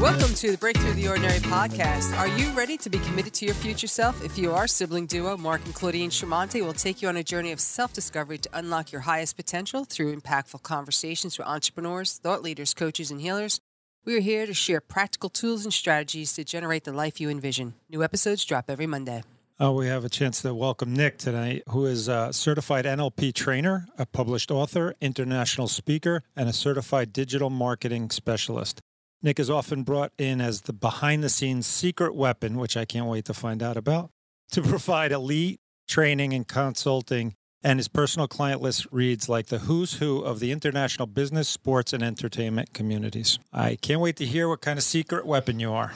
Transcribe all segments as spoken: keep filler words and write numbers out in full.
Welcome to the Breakthrough the Ordinary Podcast. Are you ready to be committed to your future self? If you are, sibling duo Mark and Claudine Shimante will take you on a journey of self-discovery to unlock your highest potential through impactful conversations with entrepreneurs, thought leaders, coaches, and healers. We are here to share practical tools and strategies to generate the life you envision. New episodes drop every Monday. Uh, we have a chance to welcome Nick tonight, who is a certified N L P trainer, a published author, international speaker, and a certified digital marketing specialist. Nick is often brought in as the behind-the-scenes secret weapon, which I can't wait to find out about, to provide elite training and consulting, and his personal client list reads like the who's who of the international business, sports, and entertainment communities. I can't wait to hear what kind of secret weapon you are.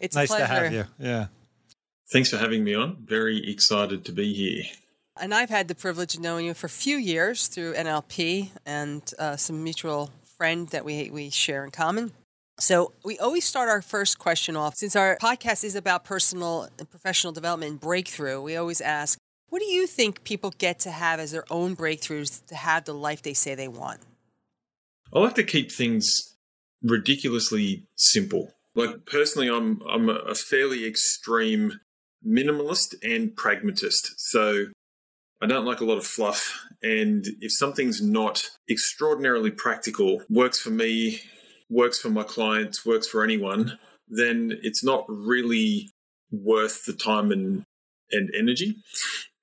It's nice a pleasure to have you. Yeah. Thanks for having me on. Very excited to be here. And I've had the privilege of knowing you for a few years through N L P and uh, some mutual friend that we we share in common. So we always start our first question off, since our podcast is about personal and professional development and breakthrough, we always ask, what do you think people get to have as their own breakthroughs to have the life they say they want? I like to keep things ridiculously simple. Like personally, I'm I'm a fairly extreme minimalist and pragmatist. So I don't like a lot of fluff, and if something's not extraordinarily practical, works for me, works for my clients, works for anyone, then it's not really worth the time and, and energy.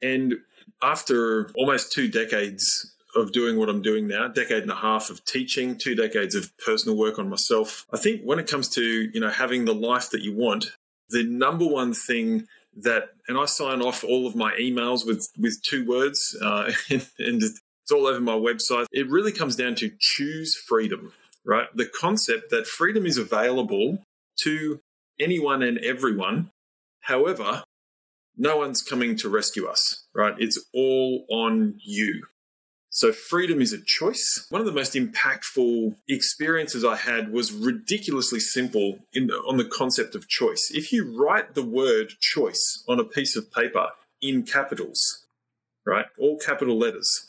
And after almost two decades of doing what I'm doing now, decade and a half of teaching, two decades of personal work on myself, I think when it comes to, you know, having the life that you want, the number one thing that, and I sign off all of my emails with, with two words, uh, and, and it's all over my website. It really comes down to choose freedom, right? The concept that freedom is available to anyone and everyone. However, no one's coming to rescue us, right? It's all on you. So freedom is a choice. One of the most impactful experiences I had was ridiculously simple in the, on the concept of choice. If you write the word choice on a piece of paper in capitals, right, all capital letters,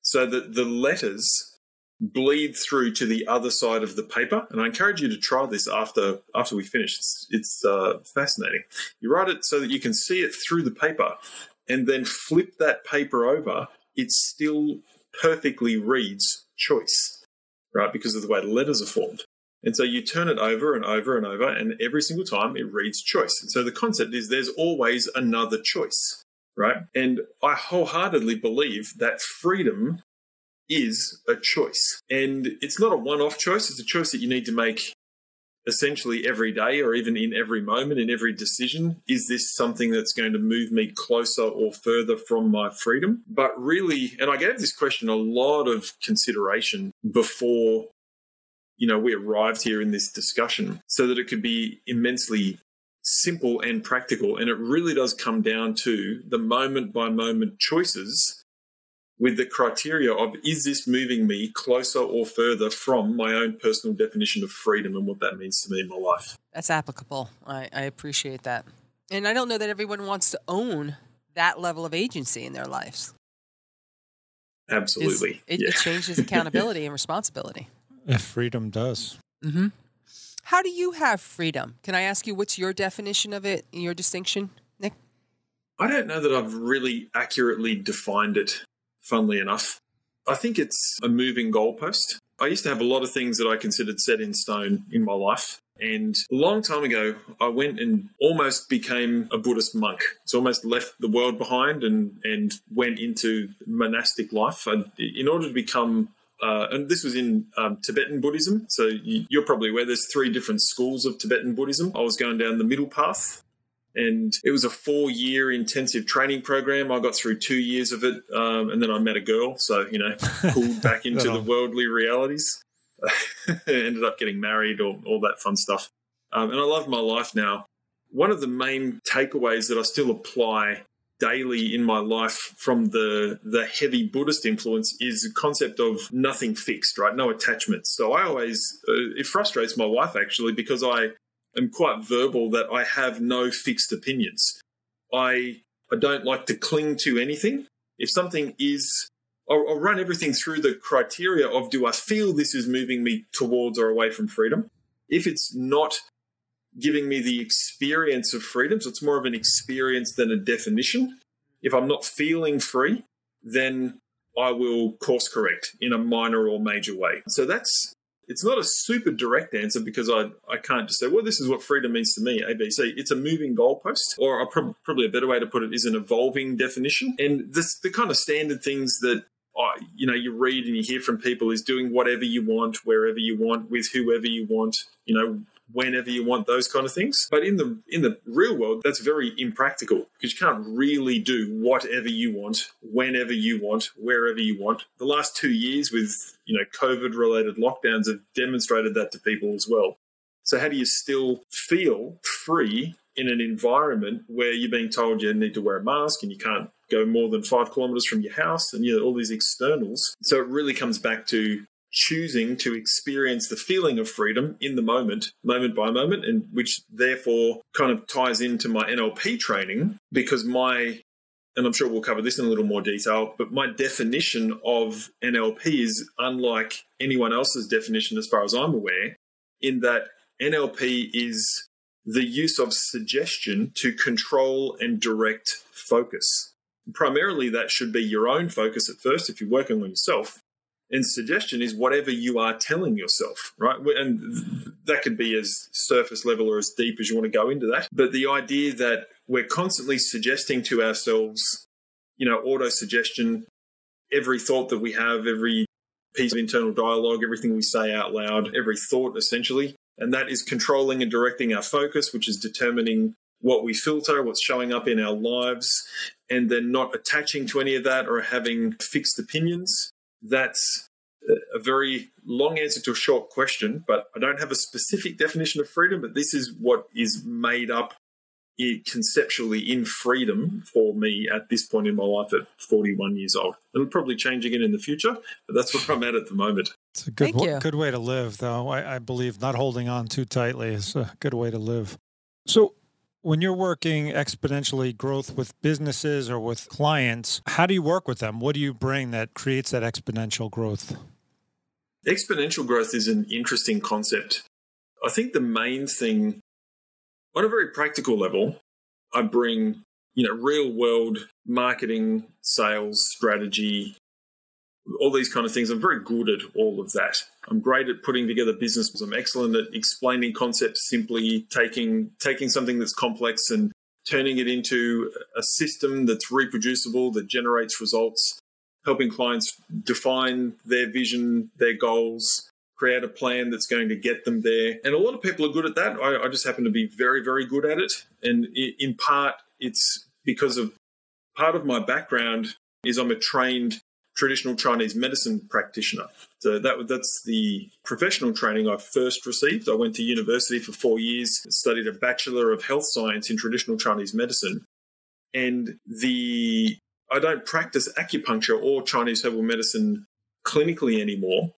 so that the letters bleed through to the other side of the paper, and I encourage you to try this after after we finish. It's, it's uh, fascinating. You write it so that you can see it through the paper, and then flip that paper over. It's still perfectly reads choice, right? Because of the way the letters are formed. And so you turn it over and over and over, and every single time it reads choice. And so the concept is there's always another choice, right? And I wholeheartedly believe that freedom is a choice. And it's not a one-off choice. It's a choice that you need to make essentially every day, or even in every moment, in every decision. Is this something that's going to move me closer or further from my freedom? But really, and I gave this question a lot of consideration before, you know, we arrived here in this discussion, so that it could be immensely simple and practical. And it really does come down to the moment by moment choices, with the criteria of, is this moving me closer or further from my own personal definition of freedom and what that means to me in my life? That's applicable. I, I appreciate that. And I don't know that everyone wants to own that level of agency in their lives. Absolutely. It, yeah. It changes accountability and responsibility. If freedom does. Mm-hmm. How do you have freedom? Can I ask you, what's your definition of it, your distinction, Nick? I don't know that I've really accurately defined it. Funnily enough, I think it's a moving goalpost. I used to have a lot of things that I considered set in stone in my life. And a long time ago, I went and almost became a Buddhist monk. So almost left the world behind and, and went into monastic life. I, in order to become, uh, and this was in um, Tibetan Buddhism. So you, you're probably aware there's three different schools of Tibetan Buddhism. I was going down the middle path. And it was a four-year intensive training program. I got through two years of it, um, and then I met a girl. So, you know, pulled back into the worldly realities. Ended up getting married, or all that fun stuff. Um, and I love my life now. One of the main takeaways that I still apply daily in my life from the, the heavy Buddhist influence is the concept of nothing fixed, right? No attachments. So I always uh, – it frustrates my wife, actually, because I – I'm quite verbal that I have no fixed opinions. I I don't like to cling to anything. If something is, I'll, I'll run everything through the criteria of, do I feel this is moving me towards or away from freedom? if it's not giving me the experience of freedom, so it's more of an experience than a definition, if I'm not feeling free, then I will course correct in a minor or major way. So that's, it's not a super direct answer because I, I can't just say, well, this is what freedom means to me, A B C. It's a moving goalpost, or a, probably a better way to put it is an evolving definition. And this, the kind of standard things that I, you know, you read and you hear from people is doing whatever you want, wherever you want, with whoever you want, you know, whenever you want, those kind of things. But in the in the real world, that's very impractical because you can't really do whatever you want, whenever you want, wherever you want. The last two years with, you know, COVID-related lockdowns have demonstrated that to people as well. So how do you still feel free in an environment where you're being told you need to wear a mask and you can't go more than five kilometers from your house and, you know, all these externals? So it really comes back to choosing to experience the feeling of freedom in the moment, moment by moment, and which therefore kind of ties into my N L P training, because my, and I'm sure we'll cover this in a little more detail, but my definition of N L P is unlike anyone else's definition as far as I'm aware, in that N L P is the use of suggestion to control and direct focus. Primarily, that should be your own focus at first if you're working on yourself. And suggestion is whatever you are telling yourself, right? And that could be as surface level or as deep as you want to go into that. But the idea that we're constantly suggesting to ourselves, you know, auto-suggestion, every thought that we have, every piece of internal dialogue, everything we say out loud, every thought essentially. And that is controlling and directing our focus, which is determining what we filter, what's showing up in our lives, and then not attaching to any of that or having fixed opinions. That's a very long answer to a short question, but I don't have a specific definition of freedom, but this is what is made up conceptually in freedom for me at this point in my life at forty-one years old. It'll probably change again in the future, but that's where I'm at at the moment. It's a good, w- good way to live, though. I, I believe not holding on too tightly is a good way to live. So when you're working exponentially growth with businesses or with clients, how do you work with them? What do you bring that creates that exponential growth? Exponential growth is an interesting concept. I think the main thing, on a very practical level, I bring, you know, real world marketing, sales, strategy, all these kind of things. I'm very good at all of that. I'm great at putting together businesses. I'm excellent at explaining concepts simply, taking taking something that's complex and turning it into a system that's reproducible, that generates results, helping clients define their vision, their goals, create a plan that's going to get them there. And a lot of people are good at that. I, I just happen to be very, very good at it. And in part, it's because of part of my background is I'm a trained traditional Chinese medicine practitioner. So that that's the professional training I first received. I went to university for four years, studied a Bachelor of Health Science in traditional Chinese medicine. And the I don't practice acupuncture or Chinese herbal medicine clinically anymore.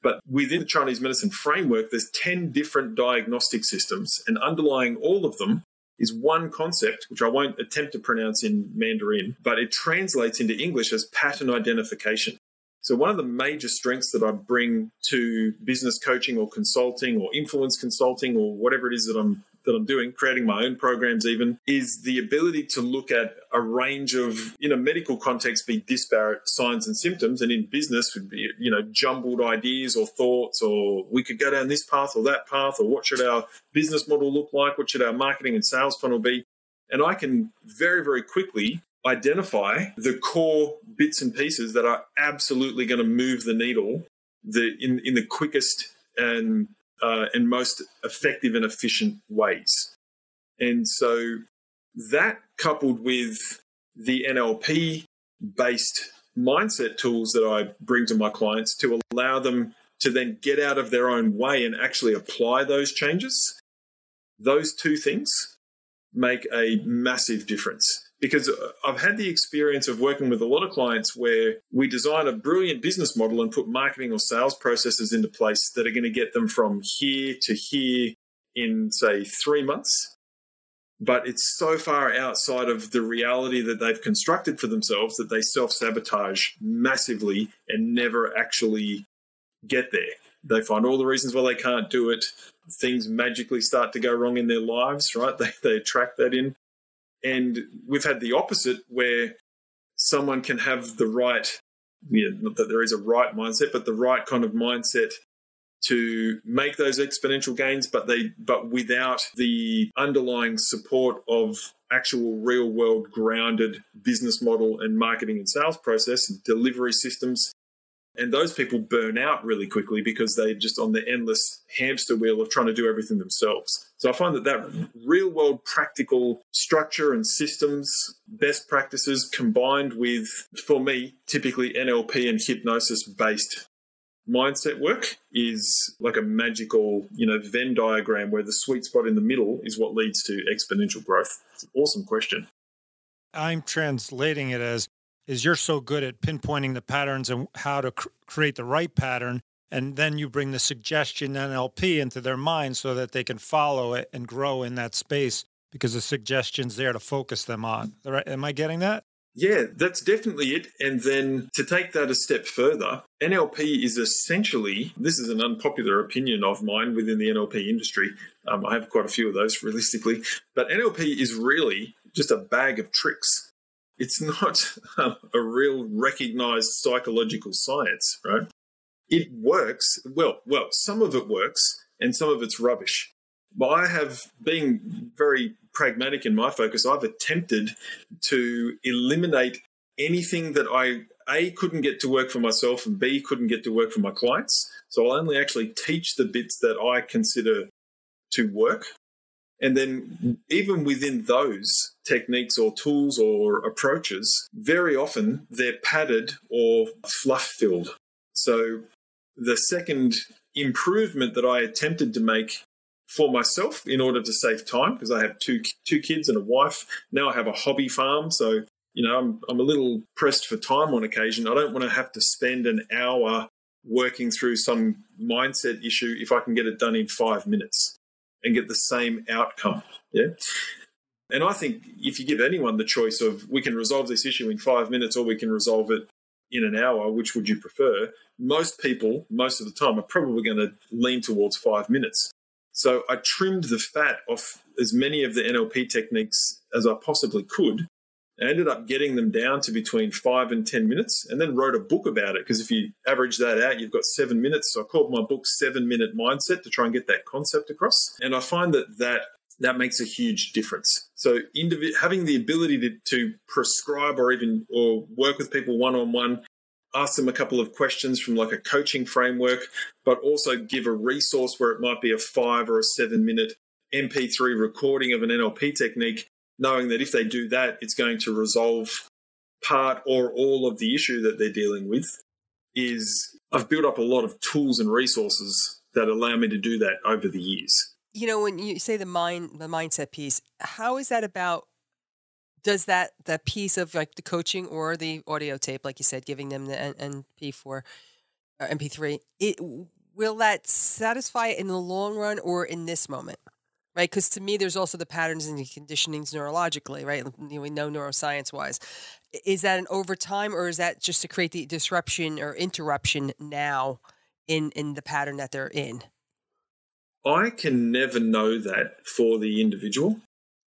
But within the Chinese medicine framework, there's ten different diagnostic systems. And underlying all of them is one concept, which I won't attempt to pronounce in Mandarin, but it translates into English as pattern identification. So one of the major strengths that I bring to business coaching or consulting or influence consulting or whatever it is that I'm that I'm doing, creating my own programs even, is the ability to look at a range of, in a medical context, be disparate signs and symptoms, and in business would be, you know, jumbled ideas or thoughts, or we could go down this path or that path, or what should our business model look like? What should our marketing and sales funnel be? And I can very, very quickly identify the core bits and pieces that are absolutely going to move the needle the in, in the quickest and Uh, and most effective and efficient ways. And so that, coupled with the N L P-based mindset tools that I bring to my clients to allow them to then get out of their own way and actually apply those changes, those two things make a massive difference. Because I've had the experience of working with a lot of clients where we design a brilliant business model and put marketing or sales processes into place that are going to get them from here to here in, say, three months. But it's so far outside of the reality that they've constructed for themselves that they self-sabotage massively and never actually get there. They find all the reasons why they can't do it. Things magically start to go wrong in their lives, right? They, they attract that in. And we've had the opposite, where someone can have the right, you know, not that there is a right mindset, but the right kind of mindset to make those exponential gains, but they but without the underlying support of actual real world grounded business model and marketing and sales process and delivery systems. And those people burn out really quickly because they're just on the endless hamster wheel of trying to do everything themselves. So I find that that real world practical structure and systems, best practices combined with, for me, typically N L P and hypnosis based mindset work is like a magical, you know, Venn diagram where the sweet spot in the middle is what leads to exponential growth. It's an awesome question. I'm translating it as, is you're so good at pinpointing the patterns and how to cr create the right pattern, and then you bring the suggestion N L P into their mind so that they can follow it and grow in that space because the suggestion's there to focus them on. Am I getting that? Yeah, that's definitely it. And then to take that a step further, N L P is essentially, this is an unpopular opinion of mine within the N L P industry. Um, I have quite a few of those realistically, but N L P is really just a bag of tricks. It's not um, a real recognized psychological science, right? It works. Well, well, some of it works and some of it's rubbish. But I have, being very pragmatic in my focus, I've attempted to eliminate anything that I, A, couldn't get to work for myself and B, couldn't get to work for my clients. So I'll only actually teach the bits that I consider to work. And then even within those techniques or tools or approaches, very often they're padded or fluff-filled. So the second improvement that I attempted to make for myself in order to save time, because I have two, two kids and a wife, now I have a hobby farm. So, you know, I'm, I'm a little pressed for time on occasion. I don't want to have to spend an hour working through some mindset issue if I can get it done in five minutes. And get the same outcome. Yeah. And I think if you give anyone the choice of we can resolve this issue in five minutes or we can resolve it in an hour, which would you prefer? Most people, most of the time, are probably going to lean towards five minutes. So I trimmed the fat off as many of the N L P techniques as I possibly could. I ended up getting them down to between five and ten minutes and then wrote a book about it. Because if you average that out, you've got seven minutes. So I called my book Seven Minute Mindset to try and get that concept across. And I find that that, that makes a huge difference. So having the ability to, to prescribe or even or work with people one-on-one, ask them a couple of questions from like a coaching framework, but also give a resource where it might be a five or a seven-minute M P three recording of an N L P technique, knowing that if they do that, it's going to resolve part or all of the issue that they're dealing with, is I've built up a lot of tools and resources that allow me to do that over the years. You know, when you say the mind, the mindset piece, how is that about, does that, that piece of like the coaching or the audio tape, like you said, giving them the N P four or M P three, it, will that satisfy it in the long run or in this moment? Right, because to me, there's also the patterns and the conditionings neurologically, right? We know neuroscience-wise. Is that an overtime, or is that just to create the disruption or interruption now in, in the pattern that they're in? I can never know that for the individual.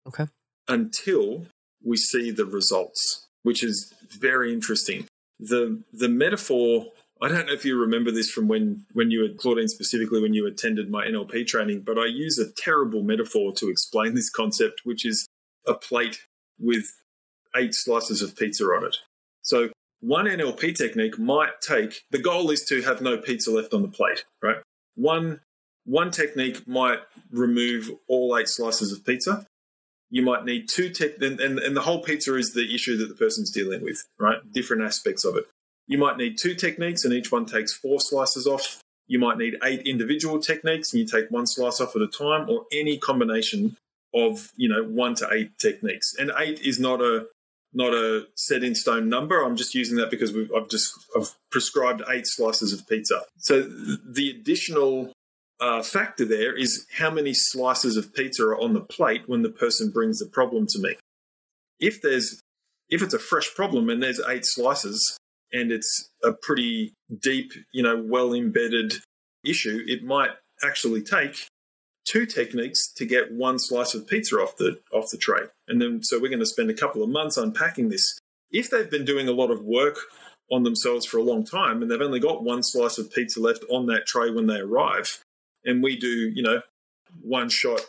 Okay. Until we see the results, which is very interesting. The, the metaphor, I don't know if you remember this from when, when you were, Claudine, specifically when you attended my N L P training, but I use a terrible metaphor to explain this concept, which is a plate with eight slices of pizza on it. So one N L P technique might take, the goal is to have no pizza left on the plate, right? One, one technique might remove all eight slices of pizza. You might need two, te and, and, and the whole pizza is the issue that the person's dealing with, right? Different aspects of it. You might need two techniques and each one takes four slices off. You might need eight individual techniques and you take one slice off at a time, or any combination of, you know, one to eight techniques. And eight is not a not a set in stone number. I'm just using that because we've, I've just I've prescribed eight slices of pizza. So the additional uh, factor there is how many slices of pizza are on the plate when the person brings the problem to me. If there's if it's a fresh problem and there's eight slices, and it's a pretty deep, you know, well-embedded issue, it might actually take two techniques to get one slice of pizza off the off the tray. And then so we're going to spend a couple of months unpacking this. If they've been doing a lot of work on themselves for a long time and they've only got one slice of pizza left on that tray when they arrive, and we do, you know, one shot,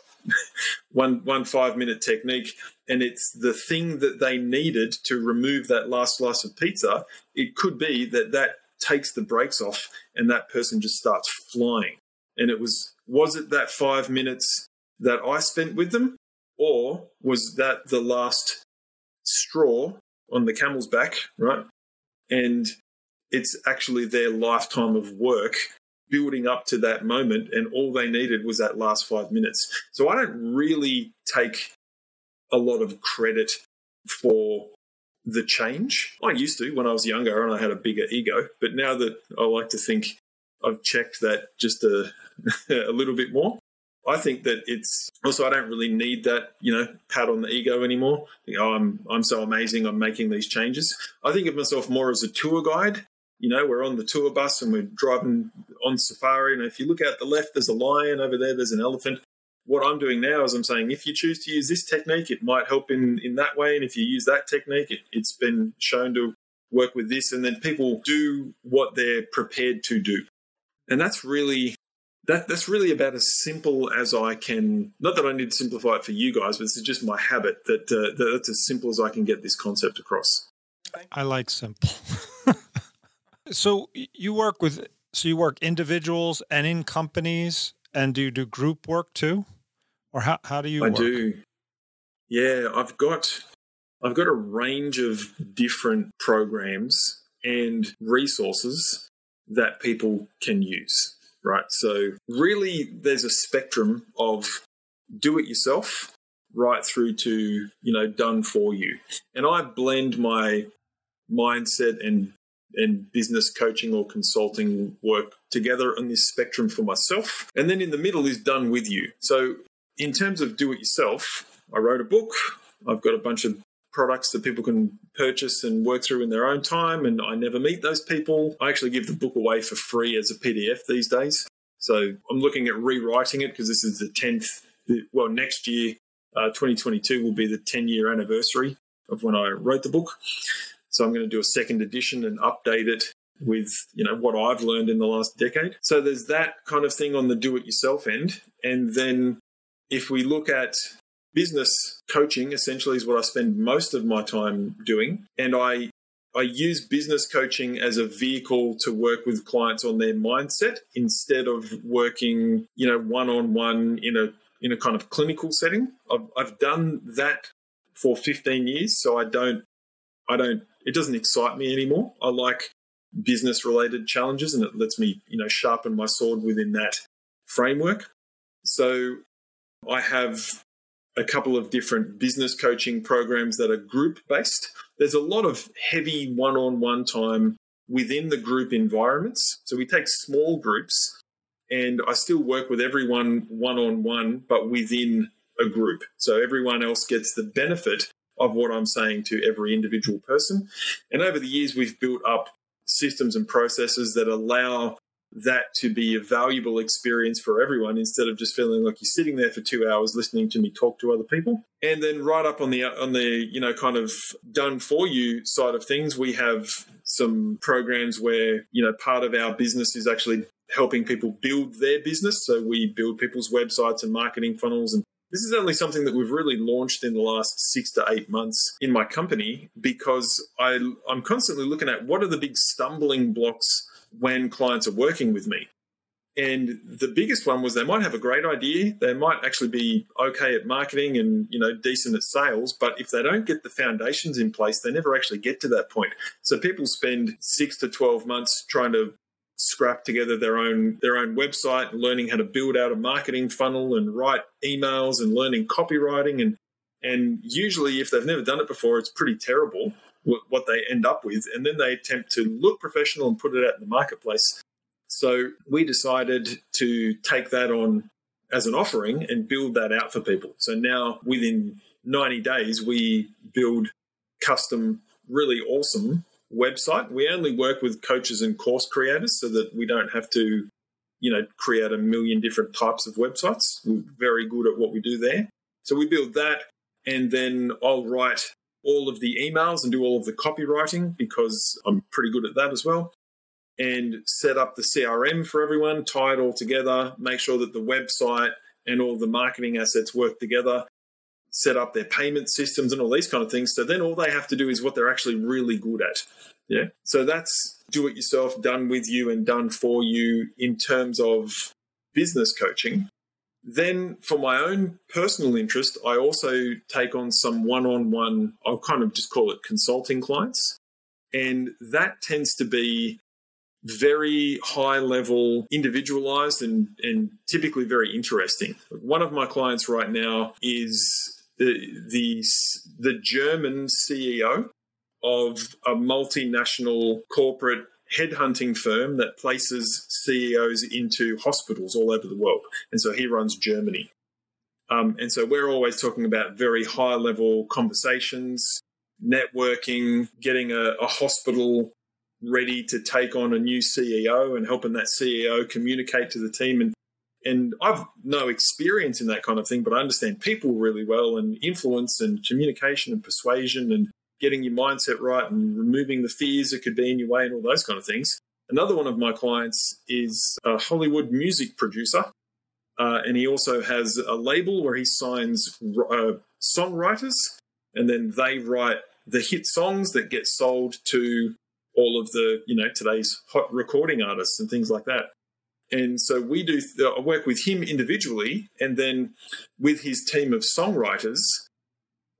one one five-minute technique, and it's the thing that they needed to remove that last slice of pizza, it could be that that takes the brakes off and that person just starts flying. And it was, was it that five minutes that I spent with them, or was that the last straw on the camel's back, right? And it's actually their lifetime of work building up to that moment, and all they needed was that last five minutes. So I don't really take a lot of credit for the change. I used to when I was younger and I had a bigger ego, but now that I like to think I've checked that just a, a little bit more. I think that it's also, I don't really need that, you know, pat on the ego anymore. You know, I'm, I'm so amazing. I'm making these changes. I think of myself more as a tour guide. You know, we're on the tour bus and we're driving on safari. And if you look out the left, there's a lion over there. There's an elephant. What I'm doing now is I'm saying, if you choose to use this technique, it might help in, in that way. And if you use that technique, it, it's been shown to work with this. And then people do what they're prepared to do. And that's really that. That's really about as simple as I can. Not that I need to simplify it for you guys, but it's just my habit that uh, that's as simple as I can get this concept across. I like simple. So you work with so you work individuals and in companies, and do you do group work too, or how how do you? I work? do. Yeah, I've got I've got a range of different programs and resources that people can use, right? So really there's a spectrum of do it yourself right through to, you know, done for you. And I blend my mindset and, and business coaching or consulting work together on this spectrum for myself. And then in the middle is done with you. So in terms of do it yourself, I wrote a book. I've got a bunch of products that people can purchase and work through in their own time, and I never meet those people. I actually give the book away for free as a P D F these days. So I'm looking at rewriting it because this is the tenth, well, next year, uh, twenty twenty-two will be the ten-year anniversary of when I wrote the book. So I'm going to do a second edition and update it with, you know, what I've learned in the last decade. So there's that kind of thing on the do-it-yourself end. And then if we look at business coaching, essentially, is what I spend most of my time doing. And I I use business coaching as a vehicle to work with clients on their mindset instead of working, you know, one-on-one in a in a kind of clinical setting. I've I've done that for fifteen years. So I don't I don't it doesn't excite me anymore. I like business related challenges, and it lets me, you know, sharpen my sword within that framework. So I have a couple of different business coaching programs that are group-based. There's a lot of heavy one-on-one time within the group environments. So we take small groups, and I still work with everyone one-on-one, but within a group. So everyone else gets the benefit of what I'm saying to every individual person. And over the years, we've built up systems and processes that allow that to be a valuable experience for everyone, instead of just feeling like you're sitting there for two hours listening to me talk to other people. And then right up on the on the you know kind of done for you side of things, we have some programs where, you know, part of our business is actually helping people build their business. So we build people's websites and marketing funnels, and this is only something that we've really launched in the last six to eight months in my company, because I I'm constantly looking at what are the big stumbling blocks when clients are working with me. And the biggest one was they might have a great idea. They might actually be okay at marketing and, you know, decent at sales. But if they don't get the foundations in place, they never actually get to that point. So people spend six to twelve months trying to scrap together their own, their own website, learning how to build out a marketing funnel and write emails and learning copywriting. And, and usually if they've never done it before, it's pretty terrible what they end up with. And then they attempt to look professional and put it out in the marketplace. So we decided to take that on as an offering and build that out for people. So now within ninety days, we build custom, really awesome website. We only work with coaches and course creators so that we don't have to, you know, create a million different types of websites. We're very good at what we do there. So we build that, and then I'll write all of the emails and do all of the copywriting because I'm pretty good at that as well, and set up the C R M for everyone, tie it all together, make sure that the website and all the marketing assets work together, set up their payment systems and all these kind of things. So then all they have to do is what they're actually really good at. Yeah. So that's do it yourself, done with you and done for you in terms of business coaching. Then for my own personal interest, I also take on some one-on-one, I'll kind of just call it consulting clients. And that tends to be very high-level, individualized, and, and typically very interesting. One of my clients right now is the, the, the German C E O of a multinational corporate headhunting firm that places C E Os into hospitals all over the world. And so he runs Germany. Um, and so we're always talking about very high-level conversations, networking, getting a, a hospital ready to take on a new C E O and helping that C E O communicate to the team. And and I've no experience in that kind of thing, but I understand people really well, and influence and communication and persuasion and getting your mindset right and removing the fears that could be in your way and all those kind of things. Another one of my clients is a Hollywood music producer, uh, and he also has a label where he signs uh, songwriters, and then they write the hit songs that get sold to all of the, you know, today's hot recording artists and things like that. And so we do, I work with him individually, and then with his team of songwriters,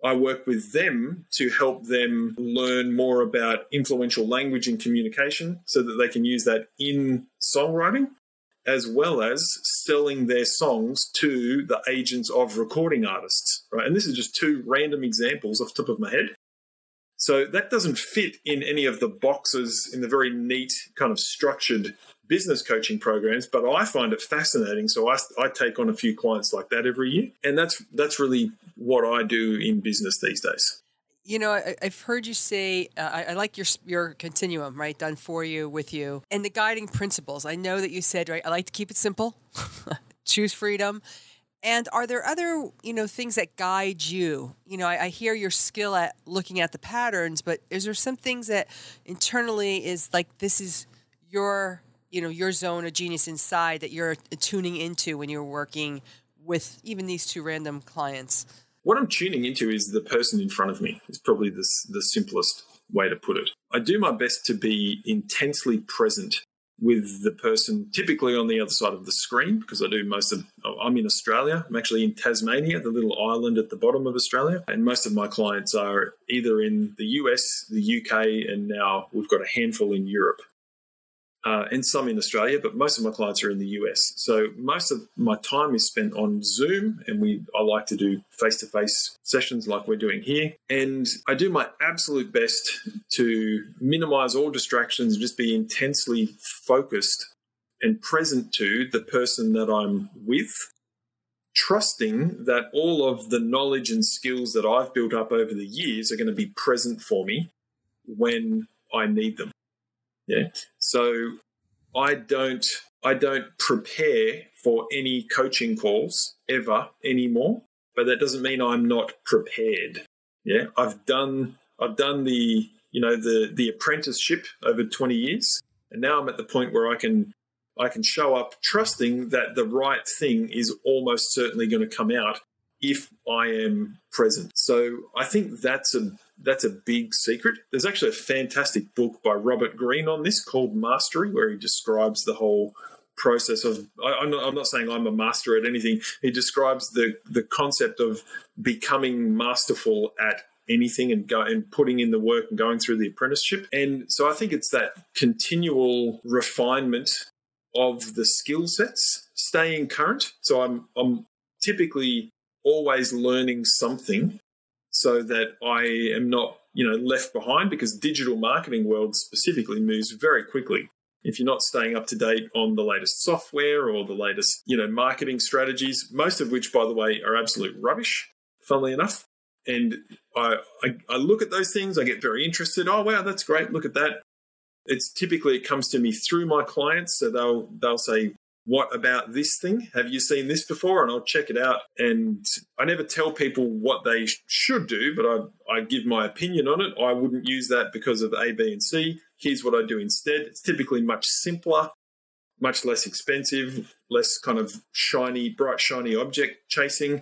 I work with them to help them learn more about influential language and communication so that they can use that in songwriting, as well as selling their songs to the agents of recording artists, right? And this is just two random examples off the top of my head. So that doesn't fit in any of the boxes in the very neat kind of structured business coaching programs, but I find it fascinating. So I, I take on a few clients like that every year. And that's that's really what I do in business these days. You know, I, I've heard you say, uh, I, I like your your continuum, right? Done for you, with you. And the guiding principles. I know that you said, right, I like to keep it simple, choose freedom. And are there other, you know, things that guide you? You know, I, I hear your skill at looking at the patterns, but is there some things that internally is like, this is your, you know, your zone of genius inside that you're tuning into when you're working with even these two random clients? What I'm tuning into is the person in front of me. It's probably the, the simplest way to put it. I do my best to be intensely present with the person, typically on the other side of the screen, because I do most of, I'm in Australia. I'm actually in Tasmania, the little island at the bottom of Australia. And most of my clients are either in the U S, the U K, and now we've got a handful in Europe uh, and some in Australia, but most of my clients are in the U S. So most of my time is spent on Zoom, and we I like to do face-to-face sessions like we're doing here. And I do my absolute best to minimize all distractions, just be intensely focused and present to the person that I'm with, trusting that all of the knowledge and skills that I've built up over the years are going to be present for me when I need them. Yeah. So I don't I don't prepare for any coaching calls ever anymore, but that doesn't mean I'm not prepared. Yeah. I've done I've done the you know the the apprenticeship over twenty years, and now I'm at the point where I can I can show up trusting that the right thing is almost certainly going to come out if I am present. So I think that's a that's a big secret. There's actually a fantastic book by Robert Green on this called Mastery, where he describes the whole process of, I, I'm, not, I'm not saying I'm a master at anything. He describes the, the concept of becoming masterful at anything and go and putting in the work and going through the apprenticeship. And so I think it's that continual refinement of the skill sets, staying current. So I'm, I'm typically always learning something, so that I am not, you know, left behind, because digital marketing world specifically moves very quickly. If you're not staying up to date on the latest software or the latest, you know, marketing strategies, most of which, by the way, are absolute rubbish, funnily enough, and I, I, I look at those things, I get very interested. Oh, wow, that's great. Look at that. It's typically, it comes to me through my clients. So they'll, they'll say, what about this thing? Have you seen this before? And I'll check it out. And I never tell people what they sh should do, but I, I give my opinion on it. I wouldn't use that because of A, B, and C. Here's what I do instead. It's typically much simpler, much less expensive, less kind of shiny, bright, shiny object chasing.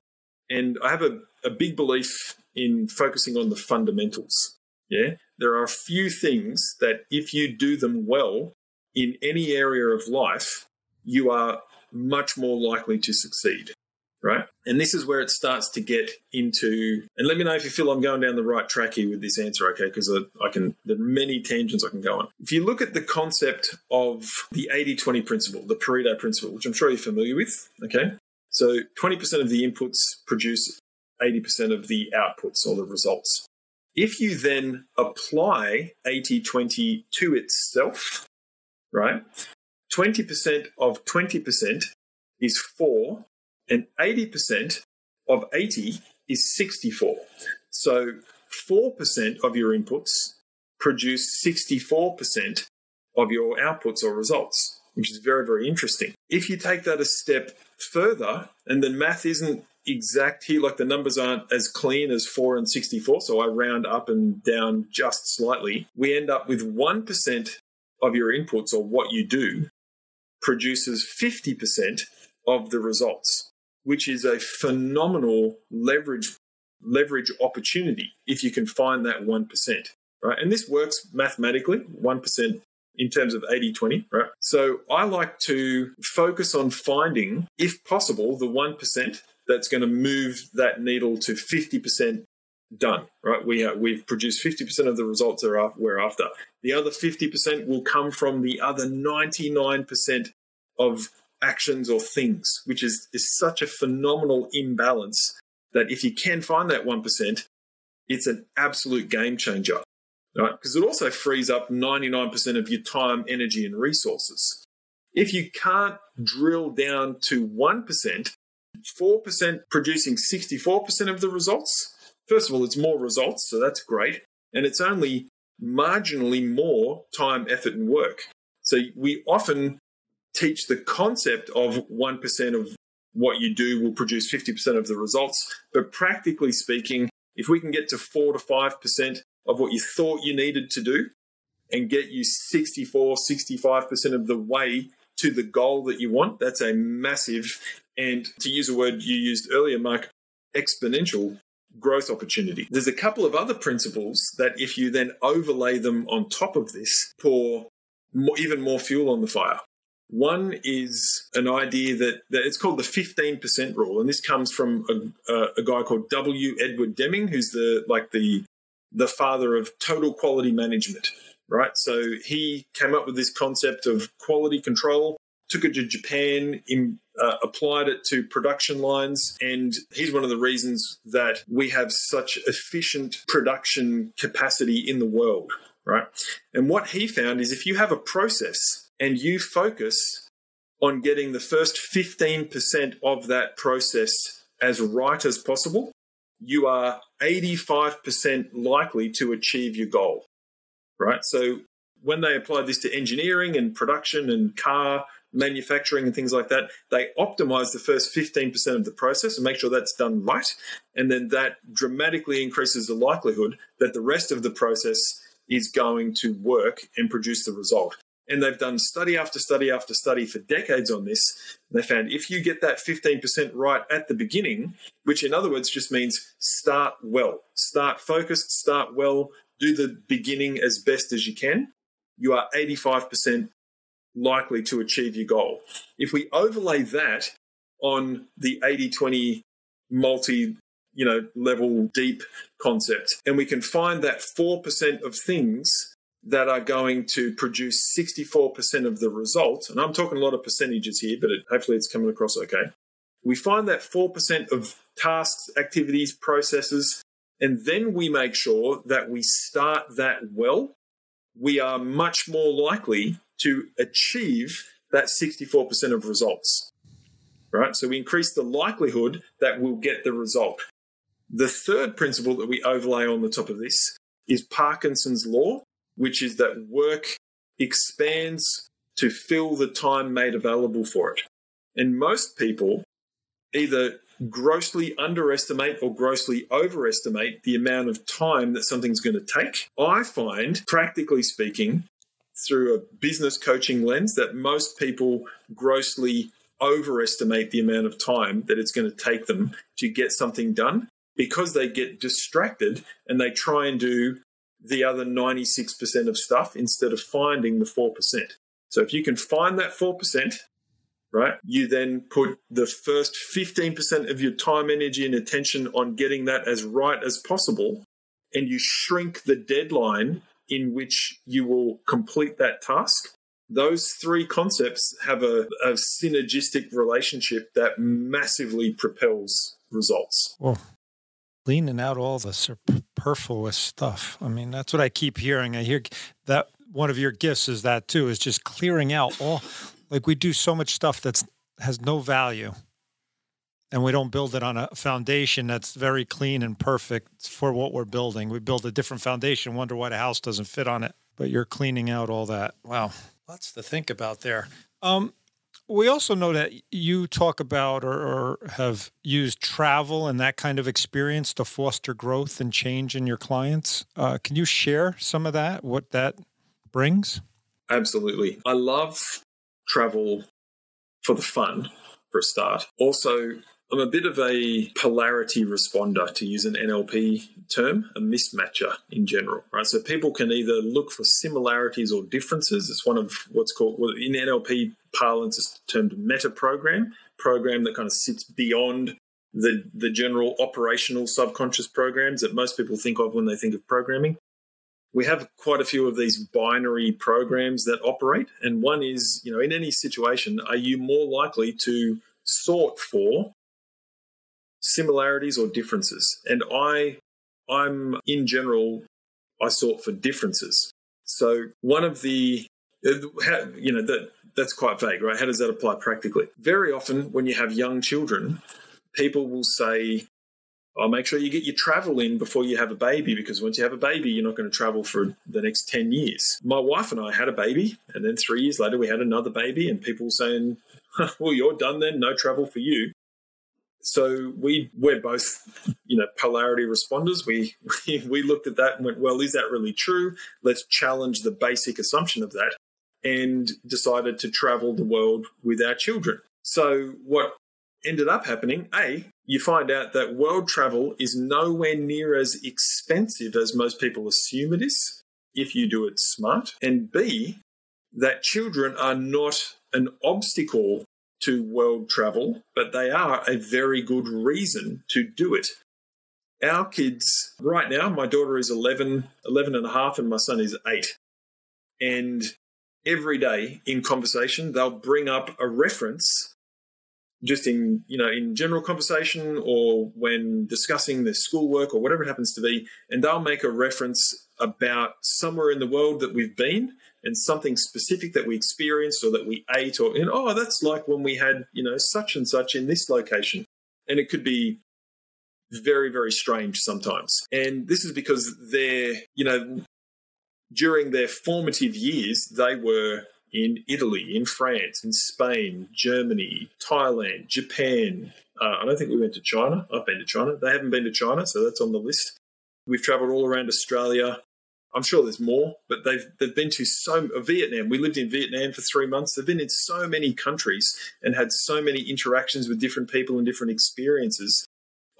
And I have a, a big belief in focusing on the fundamentals. Yeah. There are a few things that if you do them well in any area of life, you are much more likely to succeed, right? And this is where it starts to get into, and let me know if you feel I'm going down the right track here with this answer, okay? Because I, I can, there are many tangents I can go on. If you look at the concept of the eighty twenty principle, the Pareto principle, which I'm sure you're familiar with, okay? So twenty percent of the inputs produce eighty percent of the outputs or the results. If you then apply eighty twenty to itself, right, twenty percent of twenty percent is four and eighty percent of eighty is sixty-four. So four percent of your inputs produce sixty-four percent of your outputs or results, which is very, very interesting. If you take that a step further, and then math isn't exact here, like the numbers aren't as clean as four and sixty-four, so I round up and down just slightly, we end up with one percent of your inputs or what you do produces fifty percent of the results, which is a phenomenal leverage leverage opportunity if you can find that one percent, right? And this works mathematically, one percent in terms of eighty twenty, right? So I like to focus on finding, if possible, the one percent that's going to move that needle to fifty percent done, right? We have, we've produced fifty percent of the results that we're after. The other fifty percent will come from the other ninety-nine percent of actions or things, which is, is such a phenomenal imbalance that if you can find that one percent, it's an absolute game changer, right? Because it also frees up ninety-nine percent of your time, energy, and resources. If you can't drill down to one percent, four percent producing sixty-four percent of the results. First of all, it's more results, so that's great. And it's only marginally more time, effort, and work. So we often teach the concept of one percent of what you do will produce fifty percent of the results. But practically speaking, if we can get to four to five percent of what you thought you needed to do and get you sixty-four, sixty-five percent of the way to the goal that you want, that's a massive, and to use a word you used earlier, Mark, exponential growth opportunity. There's a couple of other principles that if you then overlay them on top of this, pour more, even more fuel on the fire. One is an idea that, that it's called the fifteen percent rule. And this comes from a, a, a guy called W. Edward Deming, who's the like the, the father of total quality management, right? So he came up with this concept of quality control, took it to Japan, in, uh, applied it to production lines. And here's one of the reasons that we have such efficient production capacity in the world, right? And what he found is if you have a process and you focus on getting the first fifteen percent of that process as right as possible, you are eighty-five percent likely to achieve your goal, right? So when they applied this to engineering and production and car manufacturing and things like that, they optimize the first fifteen percent of the process and make sure that's done right. And then that dramatically increases the likelihood that the rest of the process is going to work and produce the result. And they've done study after study after study for decades on this. They found if you get that fifteen percent right at the beginning, which in other words just means start well, start focused, start well, do the beginning as best as you can, you are eighty-five percent likely to achieve your goal. If we overlay that on the eighty twenty multi, you know, level deep concept, and we can find that four percent of things that are going to produce sixty-four percent of the result, and I'm talking a lot of percentages here, but it, hopefully it's coming across okay. We find that four percent of tasks, activities, processes, and then we make sure that we start that well, we are much more likely to achieve that sixty-four percent of results, right? So we increase the likelihood that we'll get the result. The third principle that we overlay on the top of this is Parkinson's Law, which is that work expands to fill the time made available for it. And most people either grossly underestimate or grossly overestimate the amount of time that something's going to take. I find, practically speaking, through a business coaching lens, that most people grossly overestimate the amount of time that it's going to take them to get something done because they get distracted and they try and do the other ninety-six percent of stuff instead of finding the four percent. So if you can find that four percent, right, you then put the first fifteen percent of your time, energy, and attention on getting that as right as possible, and you shrink the deadline in which you will complete that task. Those three concepts have a, a synergistic relationship that massively propels results. Well, cleaning out all the superfluous stuff. I mean, that's what I keep hearing. I hear that one of your gifts is that too, is just clearing out all, like we do so much stuff that has no value and we don't build it on a foundation that's very clean and perfect for what we're building. We build a different foundation, wonder why the house doesn't fit on it, but you're cleaning out all that. Wow. Lots to think about there. Um, we also know that you talk about or, or have used travel and that kind of experience to foster growth and change in your clients. Uh, can you share some of that, what that brings? Absolutely. I love travel for the fun, for a start. Also, I'm a bit of a polarity responder, to use an N L P term, a mismatcher in general, right? So people can either look for similarities or differences. It's one of what's called, well, in N L P parlance, it's termed meta program, program that kind of sits beyond the, the general operational subconscious programs that most people think of when they think of programming. We have quite a few of these binary programs that operate. And one is, you know, in any situation, are you more likely to sort for similarities or differences? And I, I'm in general, I sort for differences. So one of the, you know, that that's quite vague, right? How does that apply practically? Very often when you have young children, people will say, oh, make sure you get your travel in before you have a baby, because once you have a baby, you're not going to travel for the next ten years. My wife and I had a baby, and then three years later we had another baby, and people were saying, well, you're done then, no travel for you. So we, we're both, you know, polarity responders. We, we we looked at that and went, well, is that really true? Let's challenge the basic assumption of that, and decided to travel the world with our children. So what ended up happening, A, you find out that world travel is nowhere near as expensive as most people assume it is if you do it smart. And B, that children are not an obstacle to world travel, but they are a very good reason to do it. Our kids, right now, my daughter is eleven, eleven and a half, and my son is eight. And every day in conversation, they'll bring up a reference just in, you know, in general conversation or when discussing their schoolwork or whatever it happens to be, and they'll make a reference about somewhere in the world that we've been and something specific that we experienced or that we ate, or, and, oh, that's like when we had, you know, such and such in this location. And it could be very, very strange sometimes. And this is because they're, you know, during their formative years, they were in Italy, in France, in Spain, Germany, Thailand, Japan. Uh, I don't think we went to China. I've been to China. They haven't been to China, so that's on the list. We've traveled all around Australia. I'm sure there's more, but they've they've been to so uh, Vietnam. We lived in Vietnam for three months. They've been in so many countries and had so many interactions with different people and different experiences.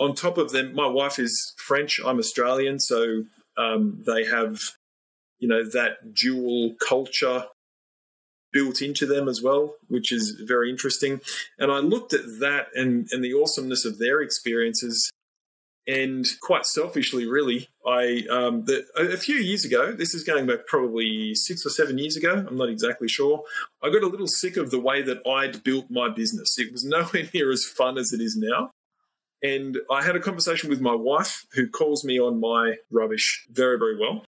On top of them, my wife is French. I'm Australian, so um, they have, you know, that dual culture built into them as well, which is very interesting. And I looked at that and and the awesomeness of their experiences. And quite selfishly, really, I um, the, a few years ago, this is going back probably six or seven years ago, I'm not exactly sure, I got a little sick of the way that I'd built my business. It was nowhere near as fun as it is now. And I had a conversation with my wife, who calls me on my rubbish very, very well.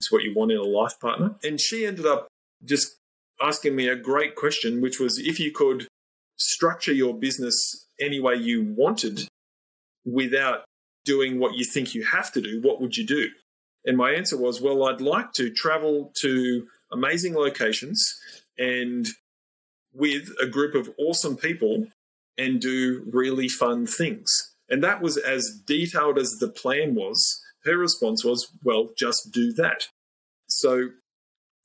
It's what you want in a life partner. And she ended up just asking me a great question, which was, if you could structure your business any way you wanted without doing what you think you have to do, what would you do? And my answer was, well, I'd like to travel to amazing locations and with a group of awesome people and do really fun things. And that was as detailed as the plan was. Her response was, well, just do that. So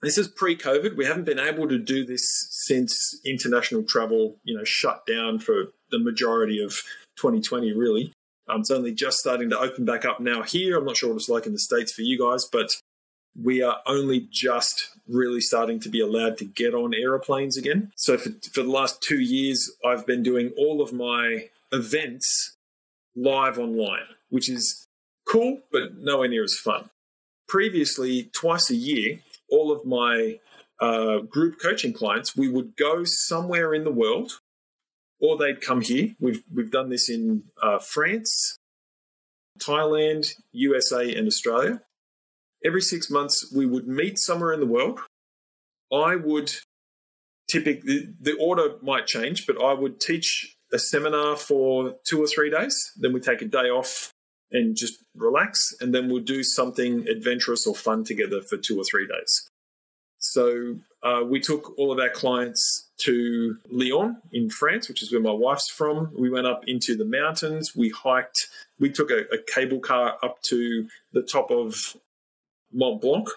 this is pre-COVID. We haven't been able to do this since international travel, you know, shut down for the majority of twenty twenty, really. Um, it's only just starting to open back up now here. I'm not sure what it's like in the States for you guys, but we are only just really starting to be allowed to get on aeroplanes again. So for, for the last two years, I've been doing all of my events live online, which is cool, but nowhere near as fun. Previously, twice a year, all of my uh, group coaching clients, we would go somewhere in the world or they'd come here. We've, we've done this in uh, France, Thailand, U S A, and Australia. Every six months, we would meet somewhere in the world. I would typically, the order might change, but I would teach a seminar for two or three days. Then we take a day off and just relax. And then we'll do something adventurous or fun together for two or three days. So uh, we took all of our clients to Lyon in France, which is where my wife's from. We went up into the mountains. We hiked. We took a, a cable car up to the top of Mont Blanc,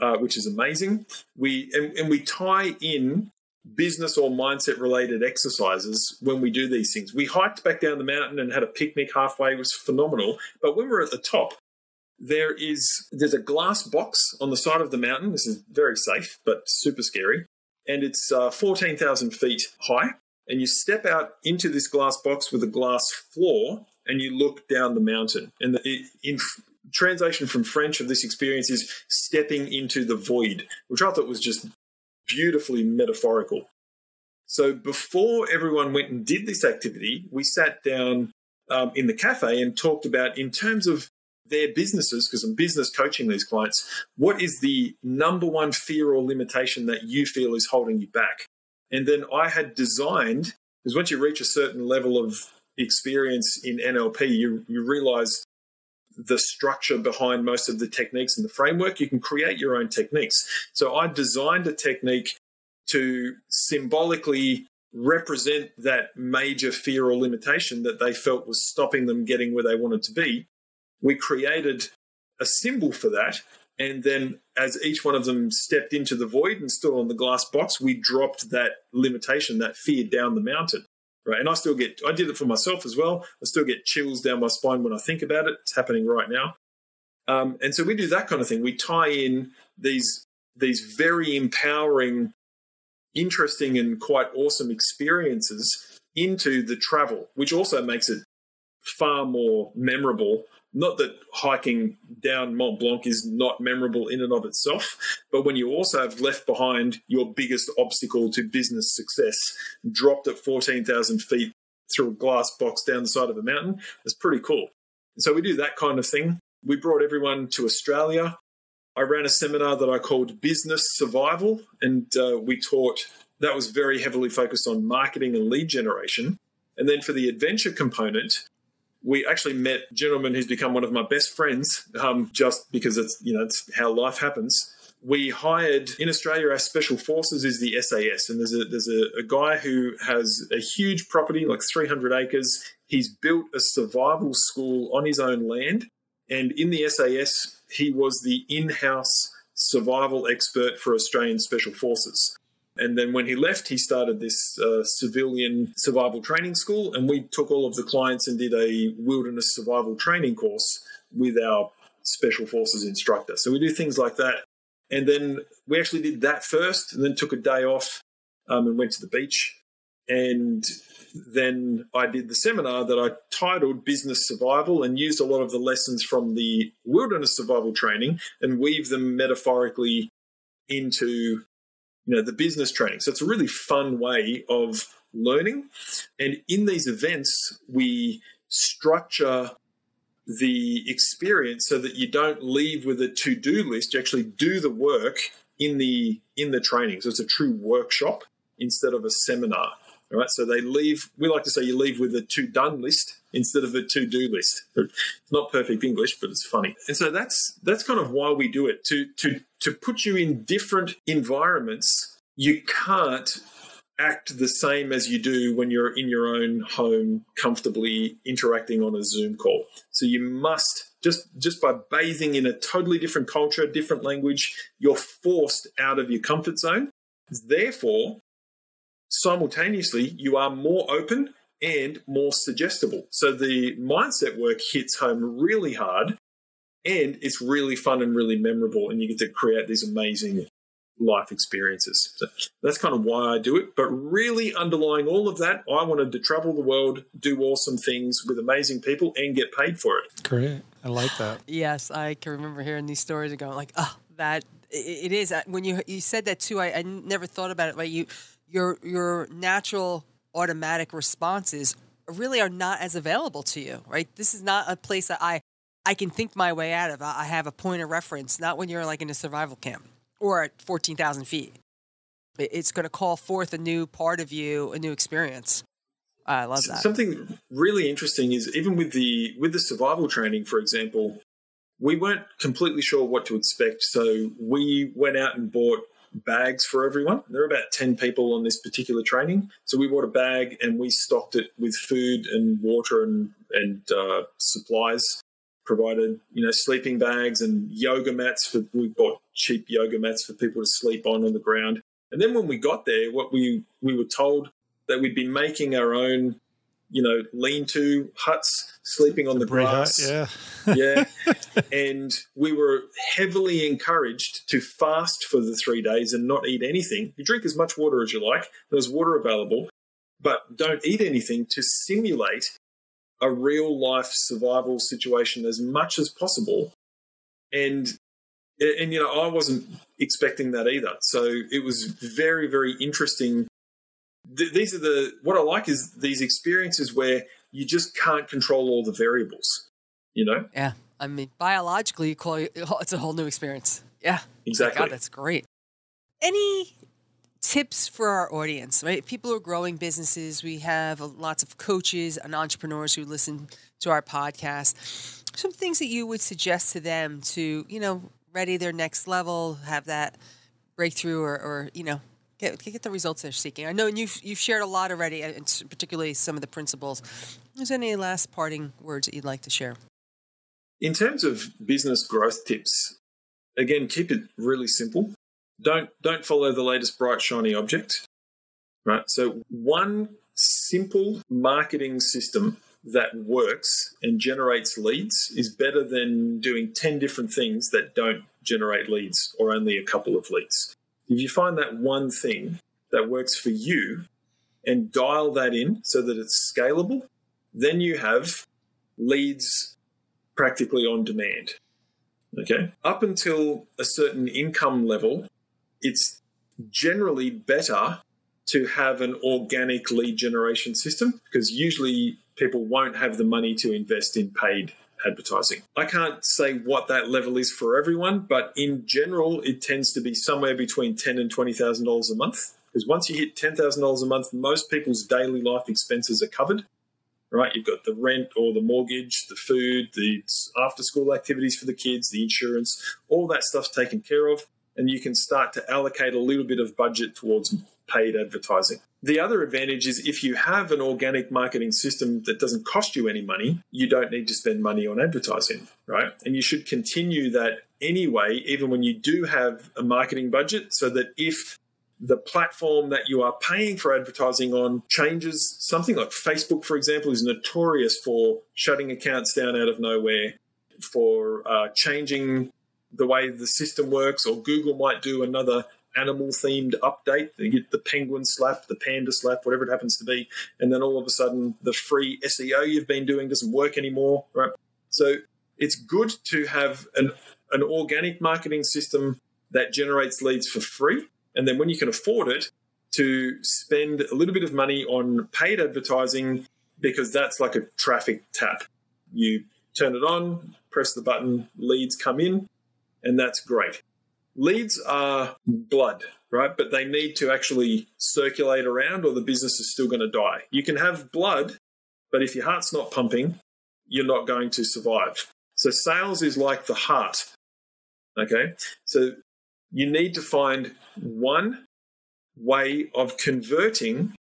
uh, which is amazing. We and, and we tie in business or mindset-related exercises when we do these things. We hiked back down the mountain and had a picnic halfway. It was phenomenal. But when we're at the top, There is, there's a glass box on the side of the mountain. This is very safe, but super scary. And it's uh, fourteen thousand feet high. And you step out into this glass box with a glass floor and you look down the mountain. And the in translation from French of this experience is stepping into the void, which I thought was just beautifully metaphorical. So before everyone went and did this activity, we sat down um, in the cafe and talked about, in terms of their businesses, because I'm business coaching these clients, what is the number one fear or limitation that you feel is holding you back? And then I had designed, because once you reach a certain level of experience in N L P, you, you realize the structure behind most of the techniques and the framework. You can create your own techniques. So I designed a technique to symbolically represent that major fear or limitation that they felt was stopping them getting where they wanted to be. We created a symbol for that. And then as each one of them stepped into the void and stood on the glass box, we dropped that limitation, that fear, down the mountain. Right. And I still get, I did it for myself as well. I still get chills down my spine when I think about it. It's happening right now. Um, and so we do that kind of thing. We tie in these, these very empowering, interesting, and quite awesome experiences into the travel, which also makes it far more memorable. Not that hiking down Mont Blanc is not memorable in and of itself, but when you also have left behind your biggest obstacle to business success, dropped at fourteen thousand feet through a glass box down the side of a mountain, it's pretty cool. And so we do that kind of thing. We brought everyone to Australia. I ran a seminar that I called Business Survival, and uh, we taught, that was very heavily focused on marketing and lead generation. And then for the adventure component, we actually met a gentleman who's become one of my best friends, um, just because it's, you know, it's how life happens. We hired, in Australia, our special forces is the S A S. And there's a, there's a, a guy who has a huge property, like three hundred acres. He's built a survival school on his own land. And in the S A S, he was the in-house survival expert for Australian Special Forces. And then when he left, he started this uh, civilian survival training school, and we took all of the clients and did a wilderness survival training course with our special forces instructor. So we do things like that. And then we actually did that first and then took a day off um, and went to the beach. And then I did the seminar that I titled Business Survival and used a lot of the lessons from the wilderness survival training and weave them metaphorically into You know, the business training. So it's a really fun way of learning. And in these events, we structure the experience so that you don't leave with a to-do list. You actually do the work in the in the training. So it's a true workshop instead of a seminar. All right, so they leave. We like to say you leave with a to-done list instead of a to-do list. It's not perfect English, but it's funny. And so that's that's kind of why we do it, to to to put you in different environments. You can't act the same as you do when you're in your own home, comfortably interacting on a Zoom call. So you must. Just just by bathing in a totally different culture, different language, you're forced out of your comfort zone. Therefore, simultaneously, you are more open and more suggestible. So the mindset work hits home really hard, and it's really fun and really memorable, and you get to create these amazing life experiences. So that's kind of why I do it. But really underlying all of that, I wanted to travel the world, do awesome things with amazing people, and get paid for it. Great. I like that. Yes, I can remember hearing these stories and going like, oh, that it, it is. When you you said that too, I, I never thought about it. Like you, your your natural automatic responses really are not as available to you, right? This is not a place that I, I can think my way out of. I have a point of reference, not when you're like in a survival camp or at fourteen thousand feet. It's going to call forth a new part of you, a new experience. I love that. Something really interesting is even with the with the survival training, for example, we weren't completely sure what to expect. So we went out and bought bags for everyone. There were about ten people on this particular training. So we bought a bag and we stocked it with food and water and, and uh, supplies provided, you know, sleeping bags and yoga mats. For, we bought cheap yoga mats for people to sleep on on the ground. And then when we got there, what we, we were told that we'd be making our own, you know, lean-to huts, sleeping on the, the grass. Hut, yeah. Yeah. And we were heavily encouraged to fast for the three days and not eat anything. You drink as much water as you like. There's water available, but don't eat anything to simulate a real-life survival situation as much as possible. And, and, you know, I wasn't expecting that either. So it was very, very interesting. These are the, what I like is these experiences where you just can't control all the variables, you know? Yeah. I mean, biologically, you call it, it's a whole new experience. Yeah. Exactly. Oh God, that's great. Any tips for our audience, right? People who are growing businesses. We have lots of coaches and entrepreneurs who listen to our podcast. Some things that you would suggest to them to, you know, ready their next level, have that breakthrough or, or you know, Get, get the results they're seeking. I know you've, you've shared a lot already, and particularly some of the principles. Is there any last parting words that you'd like to share? In terms of business growth tips, again, keep it really simple. Don't, don't follow the latest bright, shiny object, right? So one simple marketing system that works and generates leads is better than doing ten different things that don't generate leads or only a couple of leads. If you find that one thing that works for you and dial that in so that it's scalable, then you have leads practically on demand, okay? Up until a certain income level, it's generally better to have an organic lead generation system because usually people won't have the money to invest in paid advertising. I can't say what that level is for everyone, but in general, it tends to be somewhere between ten thousand dollars and twenty thousand dollars a month. Because once you hit ten thousand dollars a month, most people's daily life expenses are covered, right? You've got the rent or the mortgage, the food, the after-school activities for the kids, the insurance, all that stuff's taken care of, and you can start to allocate a little bit of budget towards paid advertising. The other advantage is if you have an organic marketing system that doesn't cost you any money, you don't need to spend money on advertising, right? And you should continue that anyway, even when you do have a marketing budget, so that if the platform that you are paying for advertising on changes something, like Facebook, for example, is notorious for shutting accounts down out of nowhere, for uh, changing the way the system works, or Google might do another animal-themed update. They get the penguin slap, the panda slap, whatever it happens to be, and then all of a sudden the free S E O you've been doing doesn't work anymore, right? So it's good to have an, an organic marketing system that generates leads for free, and then when you can afford it, to spend a little bit of money on paid advertising, because that's like a traffic tap. You turn it on, press the button, leads come in, and that's great. Leads are blood, right? But they need to actually circulate around or the business is still going to die. You can have blood, but if your heart's not pumping, you're not going to survive. So sales is like the heart, okay? So you need to find one way of converting,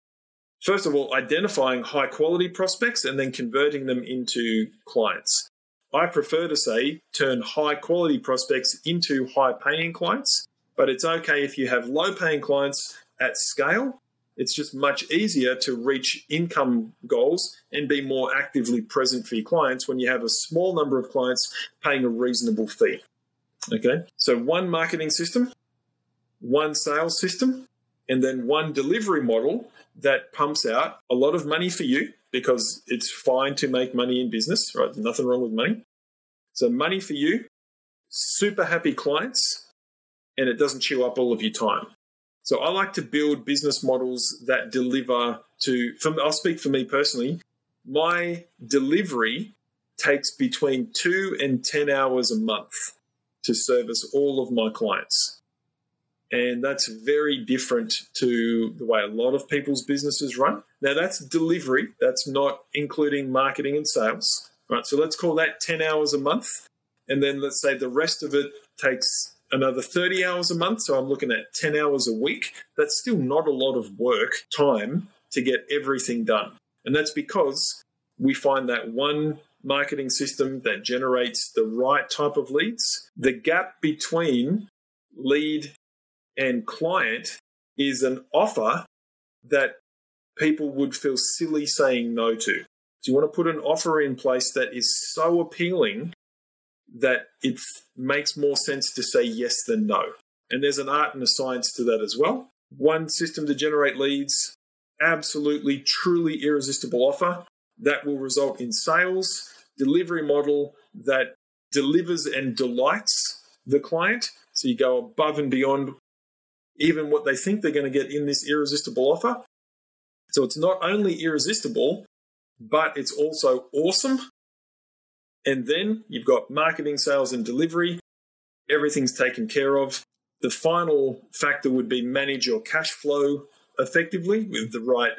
first of all, identifying high-quality prospects and then converting them into clients. I prefer to say turn high-quality prospects into high-paying clients, but it's okay if you have low-paying clients at scale. It's just much easier to reach income goals and be more actively present for your clients when you have a small number of clients paying a reasonable fee. Okay, so one marketing system, one sales system, and then one delivery model that pumps out a lot of money for you, because it's fine to make money in business, right? There's nothing wrong with money. So money for you, super happy clients, and it doesn't chew up all of your time. So I like to build business models that deliver to, from, I'll speak for me personally, my delivery takes between two and ten hours a month to service all of my clients. And that's very different to the way a lot of people's businesses run. Now, that's delivery. That's not including marketing and sales. Right? So let's call that ten hours a month. And then let's say the rest of it takes another thirty hours a month. So I'm looking at ten hours a week. That's still not a lot of work time to get everything done. And that's because we find that one marketing system that generates the right type of leads. The gap between lead and client is an offer that people would feel silly saying no to. So you want to put an offer in place that is so appealing that it makes more sense to say yes than no. And there's an art and a science to that as well. One system to generate leads, absolutely, truly irresistible offer that will result in sales, delivery model that delivers and delights the client. So you go above and beyond even what they think they're going to get in this irresistible offer. So it's not only irresistible, but it's also awesome. And then you've got marketing, sales, and delivery. Everything's taken care of. The final factor would be manage your cash flow effectively with the right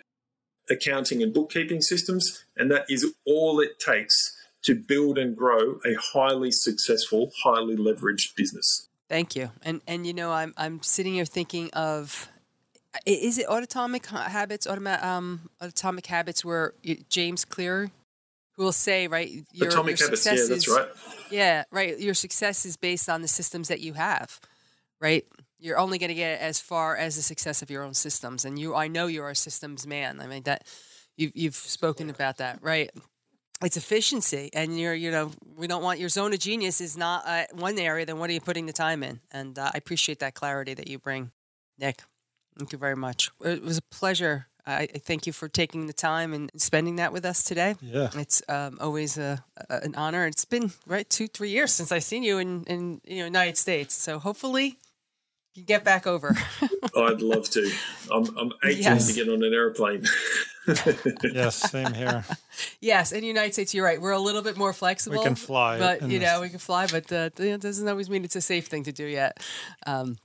accounting and bookkeeping systems. And that is all it takes to build and grow a highly successful, highly leveraged business. Thank you. And, and you know, I'm I'm sitting here thinking of, is it Atomic Habits, automa- um, Atomic Habits where James Clear, who will say, right, your, Atomic your Habits, yeah, that's is, right. Yeah, right. Your success is based on the systems that you have, right? You're only going to get as far as the success of your own systems. And you, I know you're a systems man. I mean, that you've, you've spoken about that, right? It's efficiency, and you're, you know, we don't want your zone of genius is not uh, one area. Then what are you putting the time in? And uh, I appreciate that clarity that you bring, Nick. Thank you very much. It was a pleasure. I, I thank you for taking the time and spending that with us today. Yeah, it's um, always a, a, an honor. It's been right two, three years since I've seen you in in you know United States. So hopefully you get back over. I'd love to. I'm, I'm aching yes. to get on an airplane. Yes, same here. Yes, in the United States, you're right. We're a little bit more flexible. We can fly. But, you know, this. we can fly, but uh, it doesn't always mean it's a safe thing to do yet. Um,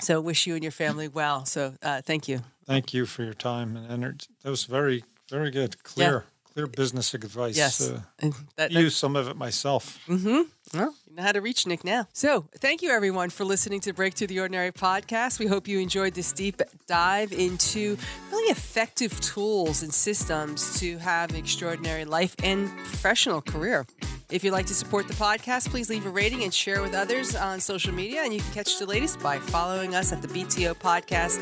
so wish you and your family well. So uh, thank you. Thank you for your time and energy. That was very, very good. Clear, yeah. clear business advice. Yes. Uh, and that, that, I use some of it myself. Mm-hmm. Well, you know how to reach Nick now. So thank you, everyone, for listening to Breakthrough the Ordinary podcast. We hope you enjoyed this deep dive into really effective tools and systems to have an extraordinary life and professional career. If you'd like to support the podcast, please leave a rating and share with others on social media. And you can catch the latest by following us at the B T O Podcast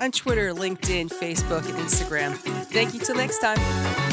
on Twitter, LinkedIn, Facebook, and Instagram. Thank you till next time.